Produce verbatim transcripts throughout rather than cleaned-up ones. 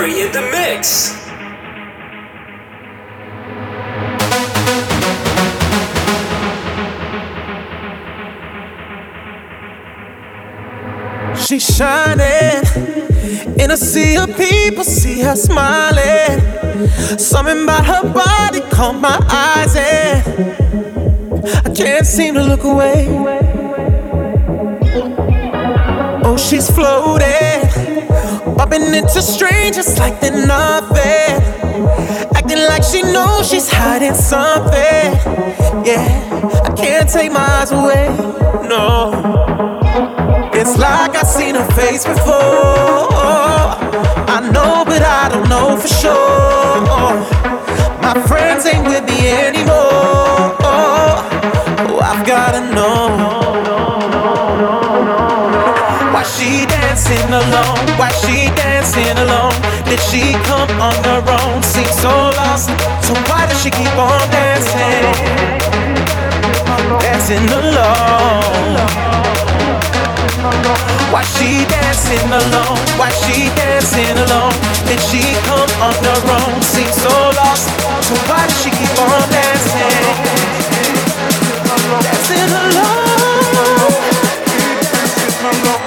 Perry in the mix. She's shining in a sea of people, see her smiling. Something about her body caught my eyes and I can't seem to look away. Oh, she's floating, bumping into strangers like they're nothing, acting like she knows she's hiding something. Yeah, I can't take my eyes away, no. It's like I've seen her face before. I know, but I don't know for sure. My friends ain't with me anymore. Oh, I've gotta know. Why she dancing alone? Why she dancing alone? Did she come on her own? Seems so lost. So why does she keep on dancing? Dancing alone. Why she dancing alone? Why she dancing alone? Did she come on her own? Seems so lost. So why does she keep on dancing? Dancing alone. Why she dancing alone? Why she dancing alone?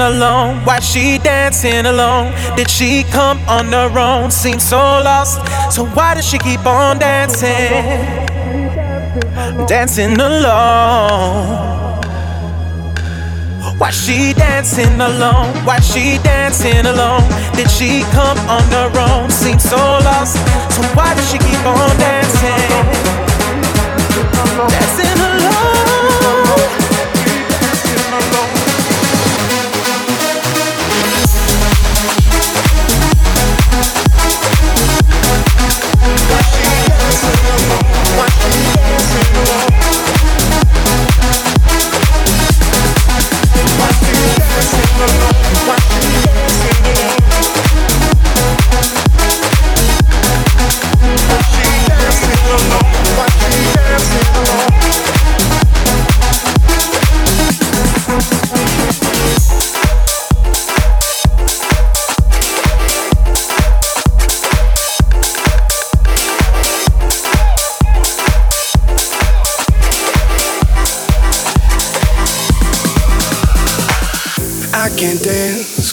Alone, why she dancing alone? Did she come on her own? Seems so lost. So why does she keep on dancing? Dancing alone. Why she dancing alone? Why she dancing alone? Did she come on her own? Seems so lost. So why does she keep on dancing? Dancing alone.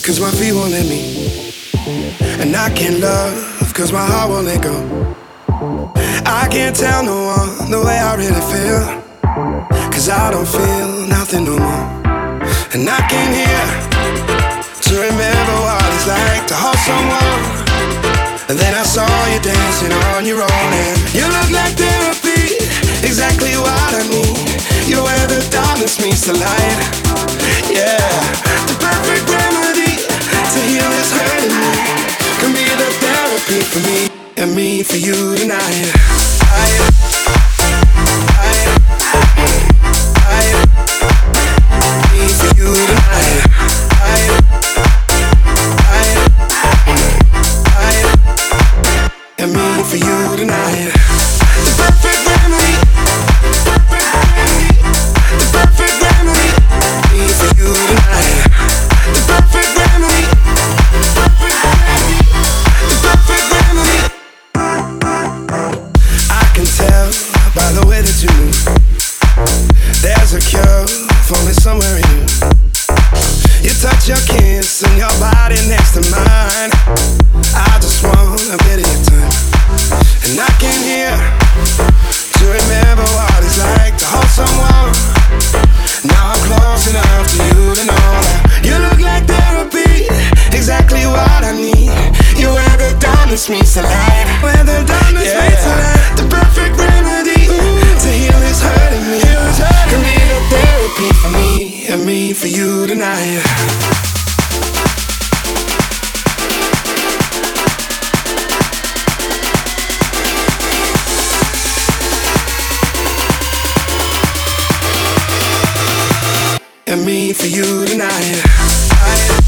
Cause my feet won't let me, and I can't love cause my heart won't let go. I can't tell no one the way I really feel, cause I don't feel nothing no more. And I came here to remember what it's like to hold someone, and then I saw you dancing on your own. And you look like therapy, exactly what I need. You're where the darkness meets the light. Yeah, the perfect remedy to heal this hurt in me can be the therapy for me and me for you tonight. I, I, I, me for you tonight. For you tonight. for you tonight. I,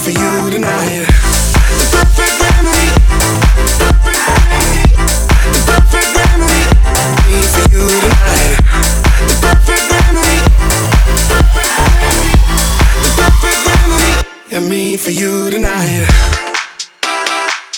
for you tonight.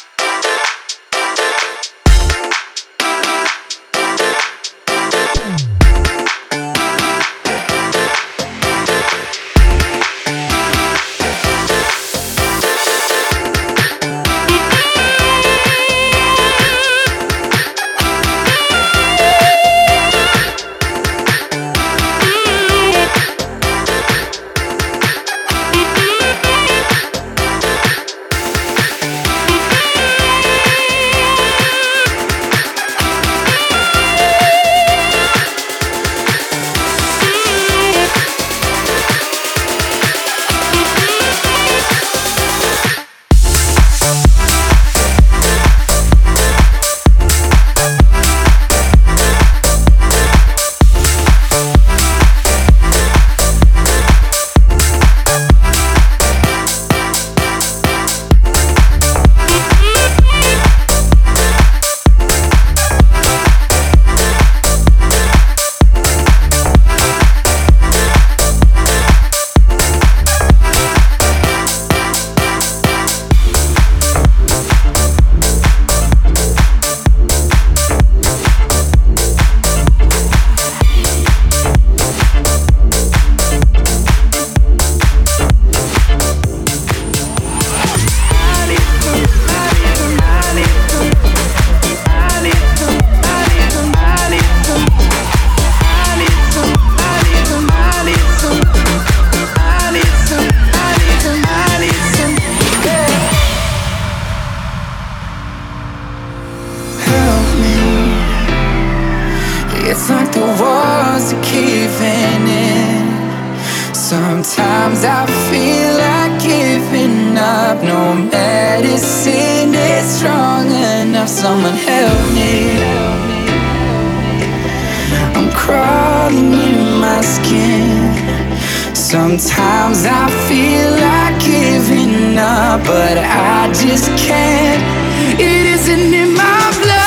It's like the walls are caving in. Sometimes I feel like giving up. No medicine is strong enough. Someone help me. I'm crawling in my skin. Sometimes I feel like giving up, but I just can't. It isn't in my blood.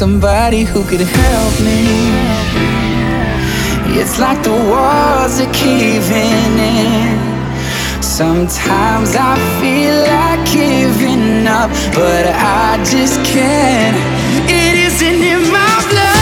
Somebody who could help me. It's like the walls are caving in. Sometimes I feel like giving up, but I just can't. It isn't in my blood.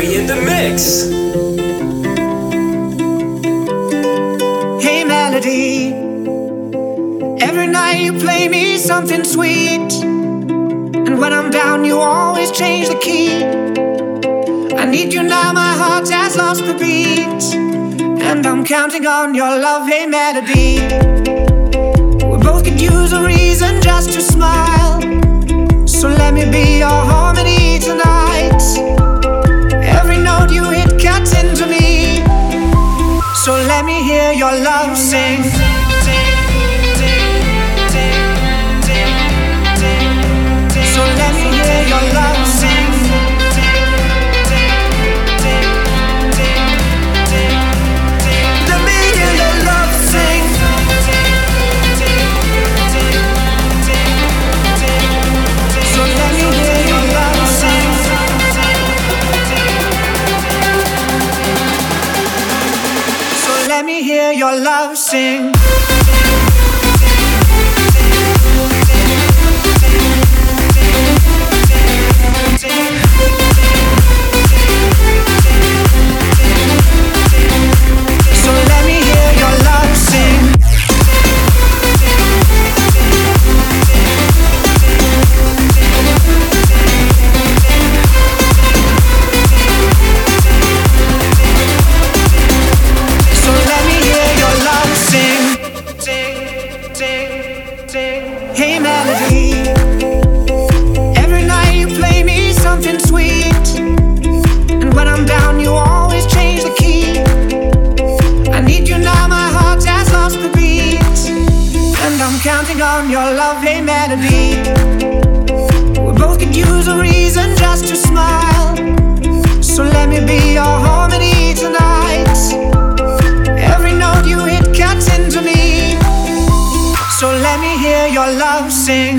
Perry in the mix. Hey melody, every night you play me something sweet, and when I'm down you always change the key. I need you now, my heart has lost the beat, and I'm counting on your love. Hey melody, we both could use a reason just to smile, so let me be your harmony tonight. Every note you hit cuts into me, so let me hear your love sing. So let me hear your love sing. Let me hear your love sing. So let me hear your love sing. So let me hear your love sing. Sing.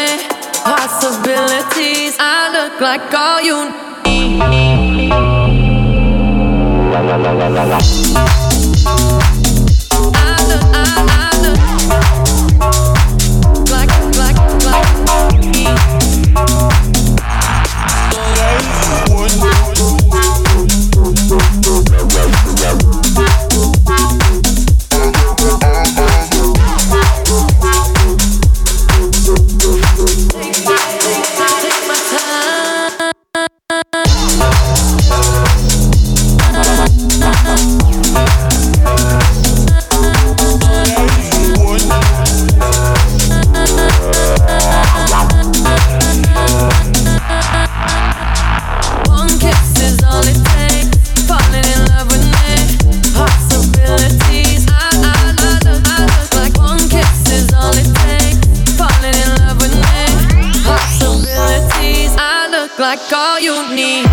Possibilities, I look like all you need. I look, I, I look like, like, like me. Take my time. Like all you need.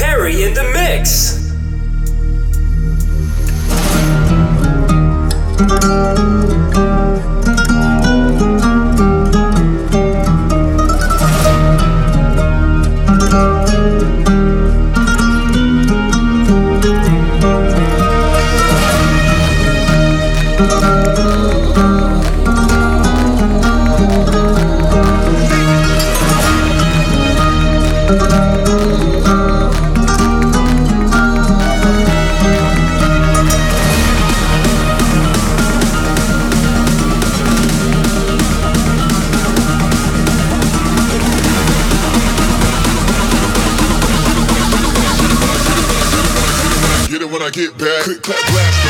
Perry in the mix. Get back, click, clap, blast.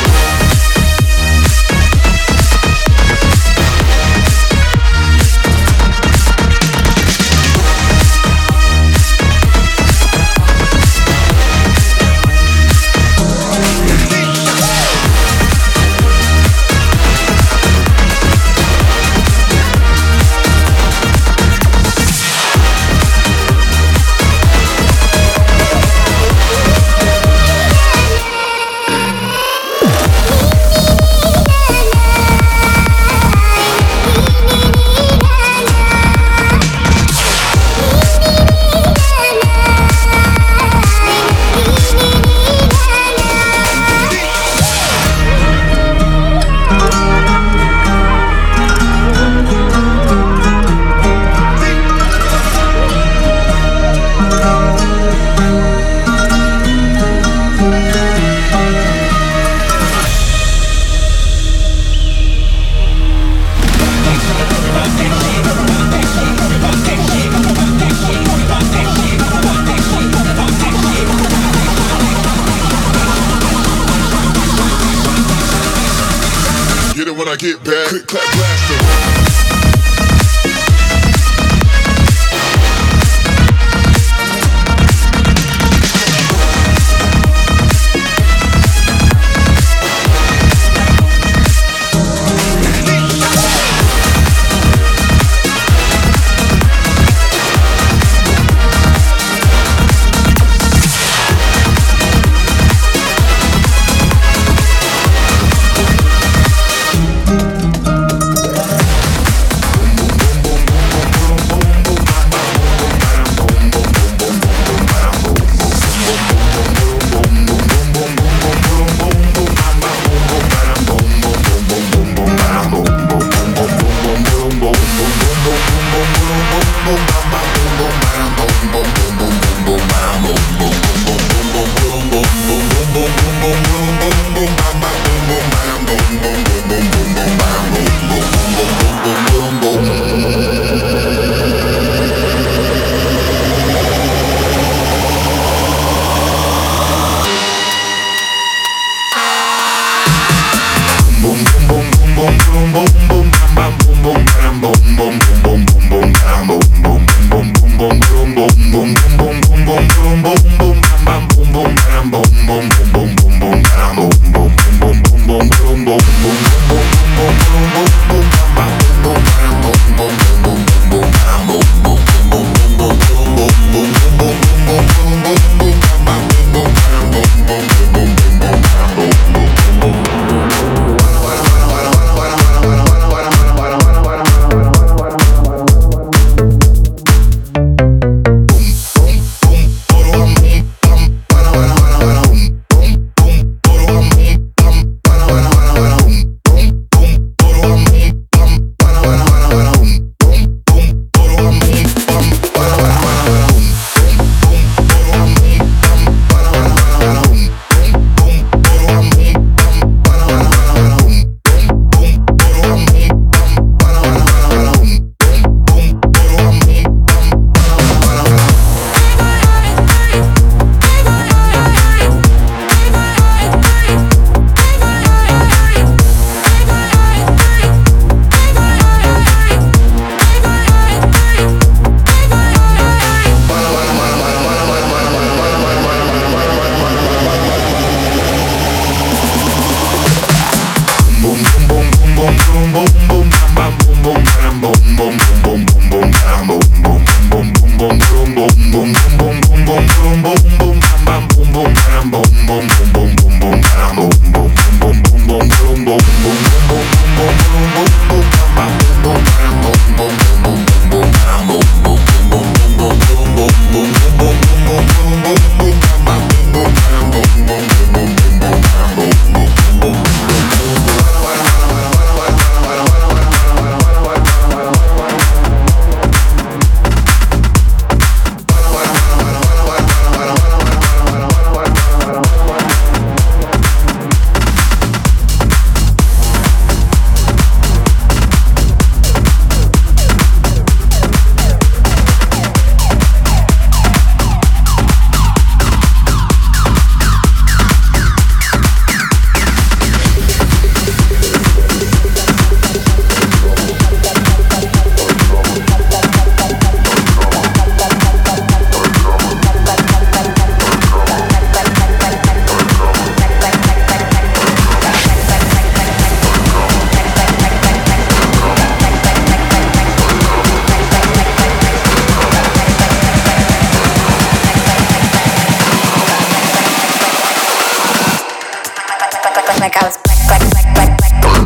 When I get back, click, clap, blast. like I was black, black, black, black, black, black.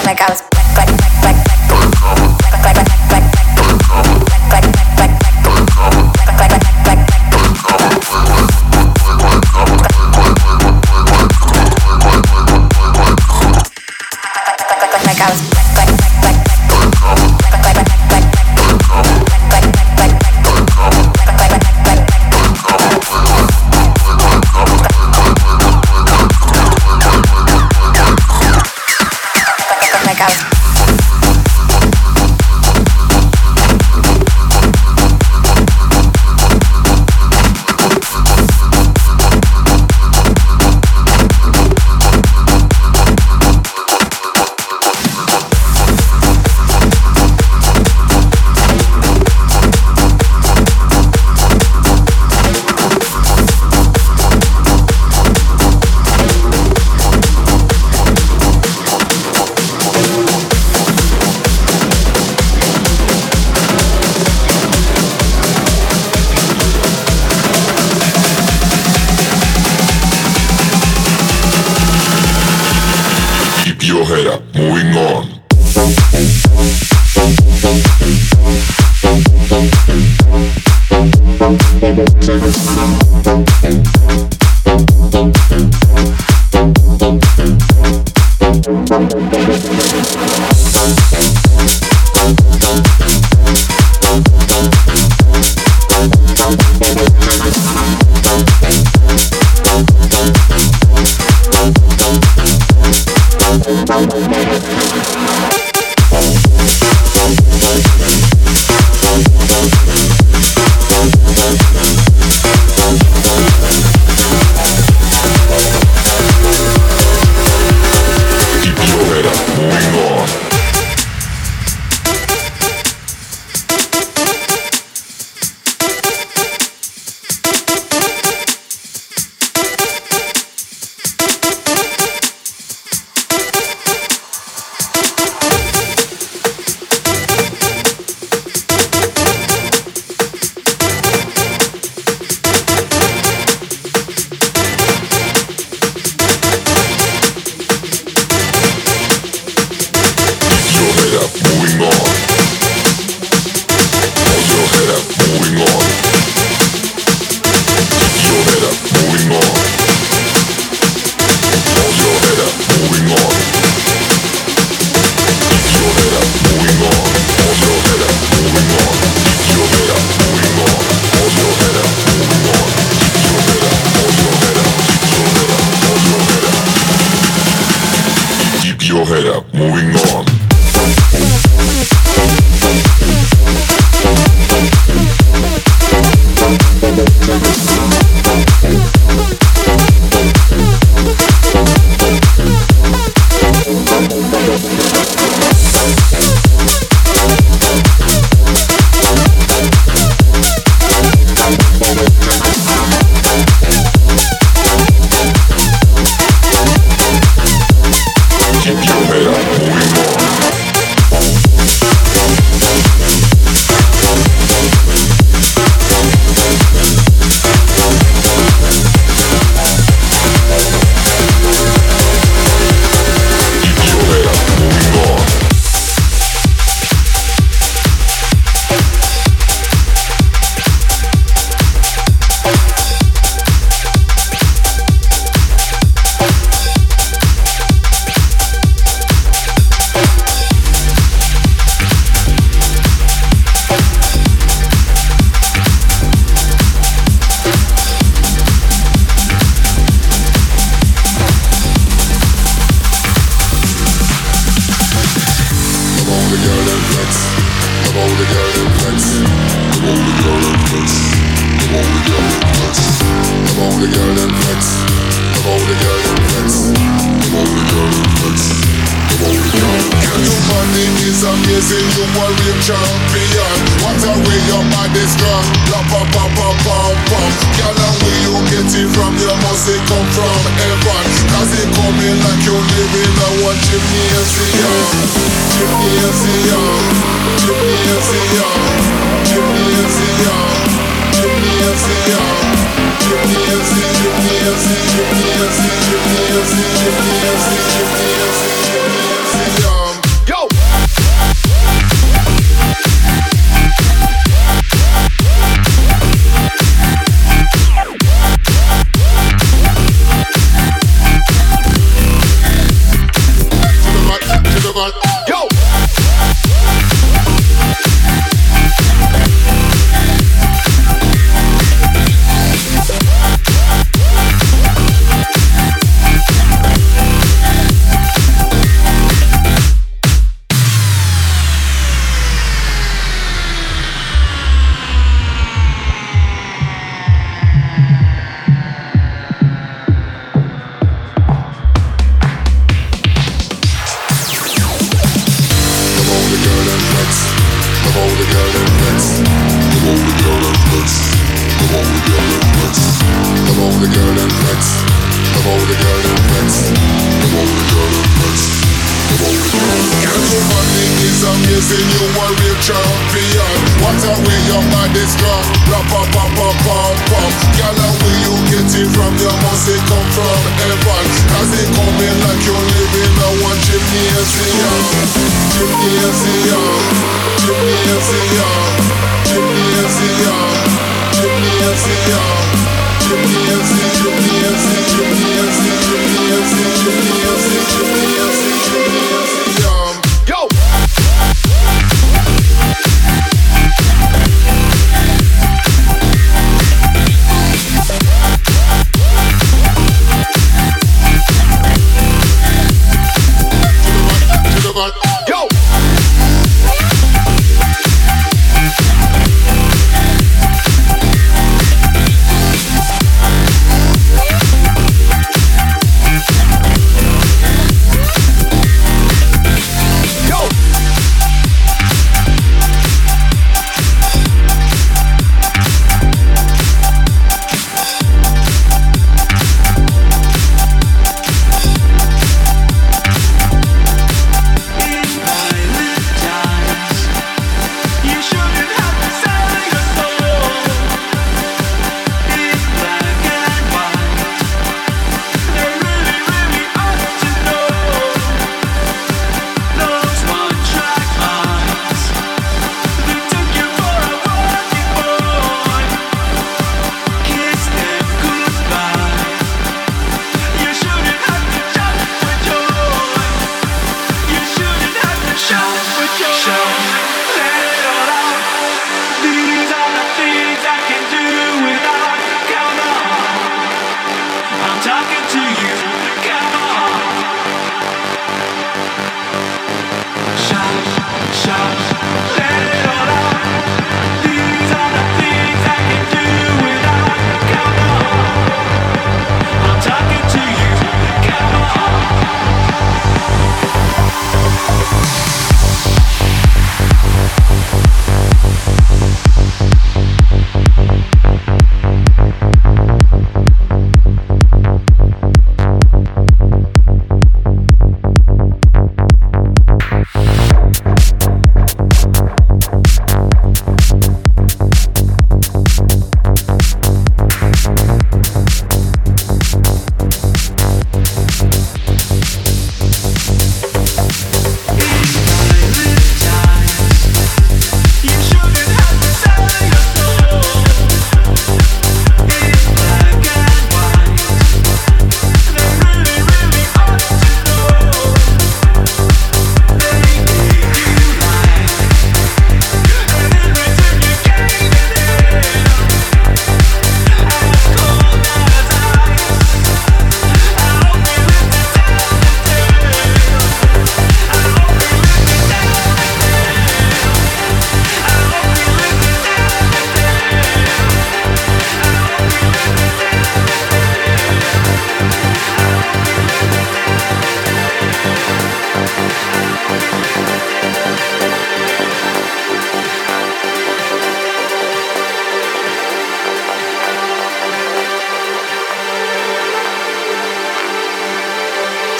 Like I was black, black, black, black. Like I was We'll be right back. wanna go and flex. I wanna go and flex. I wanna go and flex. I wanna go and flex. Your body is amazing, you are a champion. What a way your body's gone. La pa pa pa pa pa. Girl, and where you get it from? Your music come from heaven. 'Cause it coming like you living in one gymnasium. Gymnasium. Gymnasium. Gymnasium. Gymnasium. Give me a C, give me a C, give me a C, give me a C, give me a C, give me a C, give me a C, give me a C. Yo!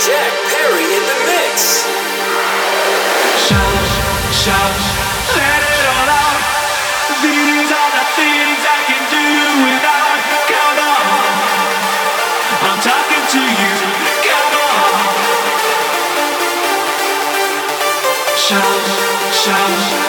Jack Perry in the mix. Shout, shout, let it all out. These are the things I can do without. Come on, I'm talking to you. Come on. Shout, shout.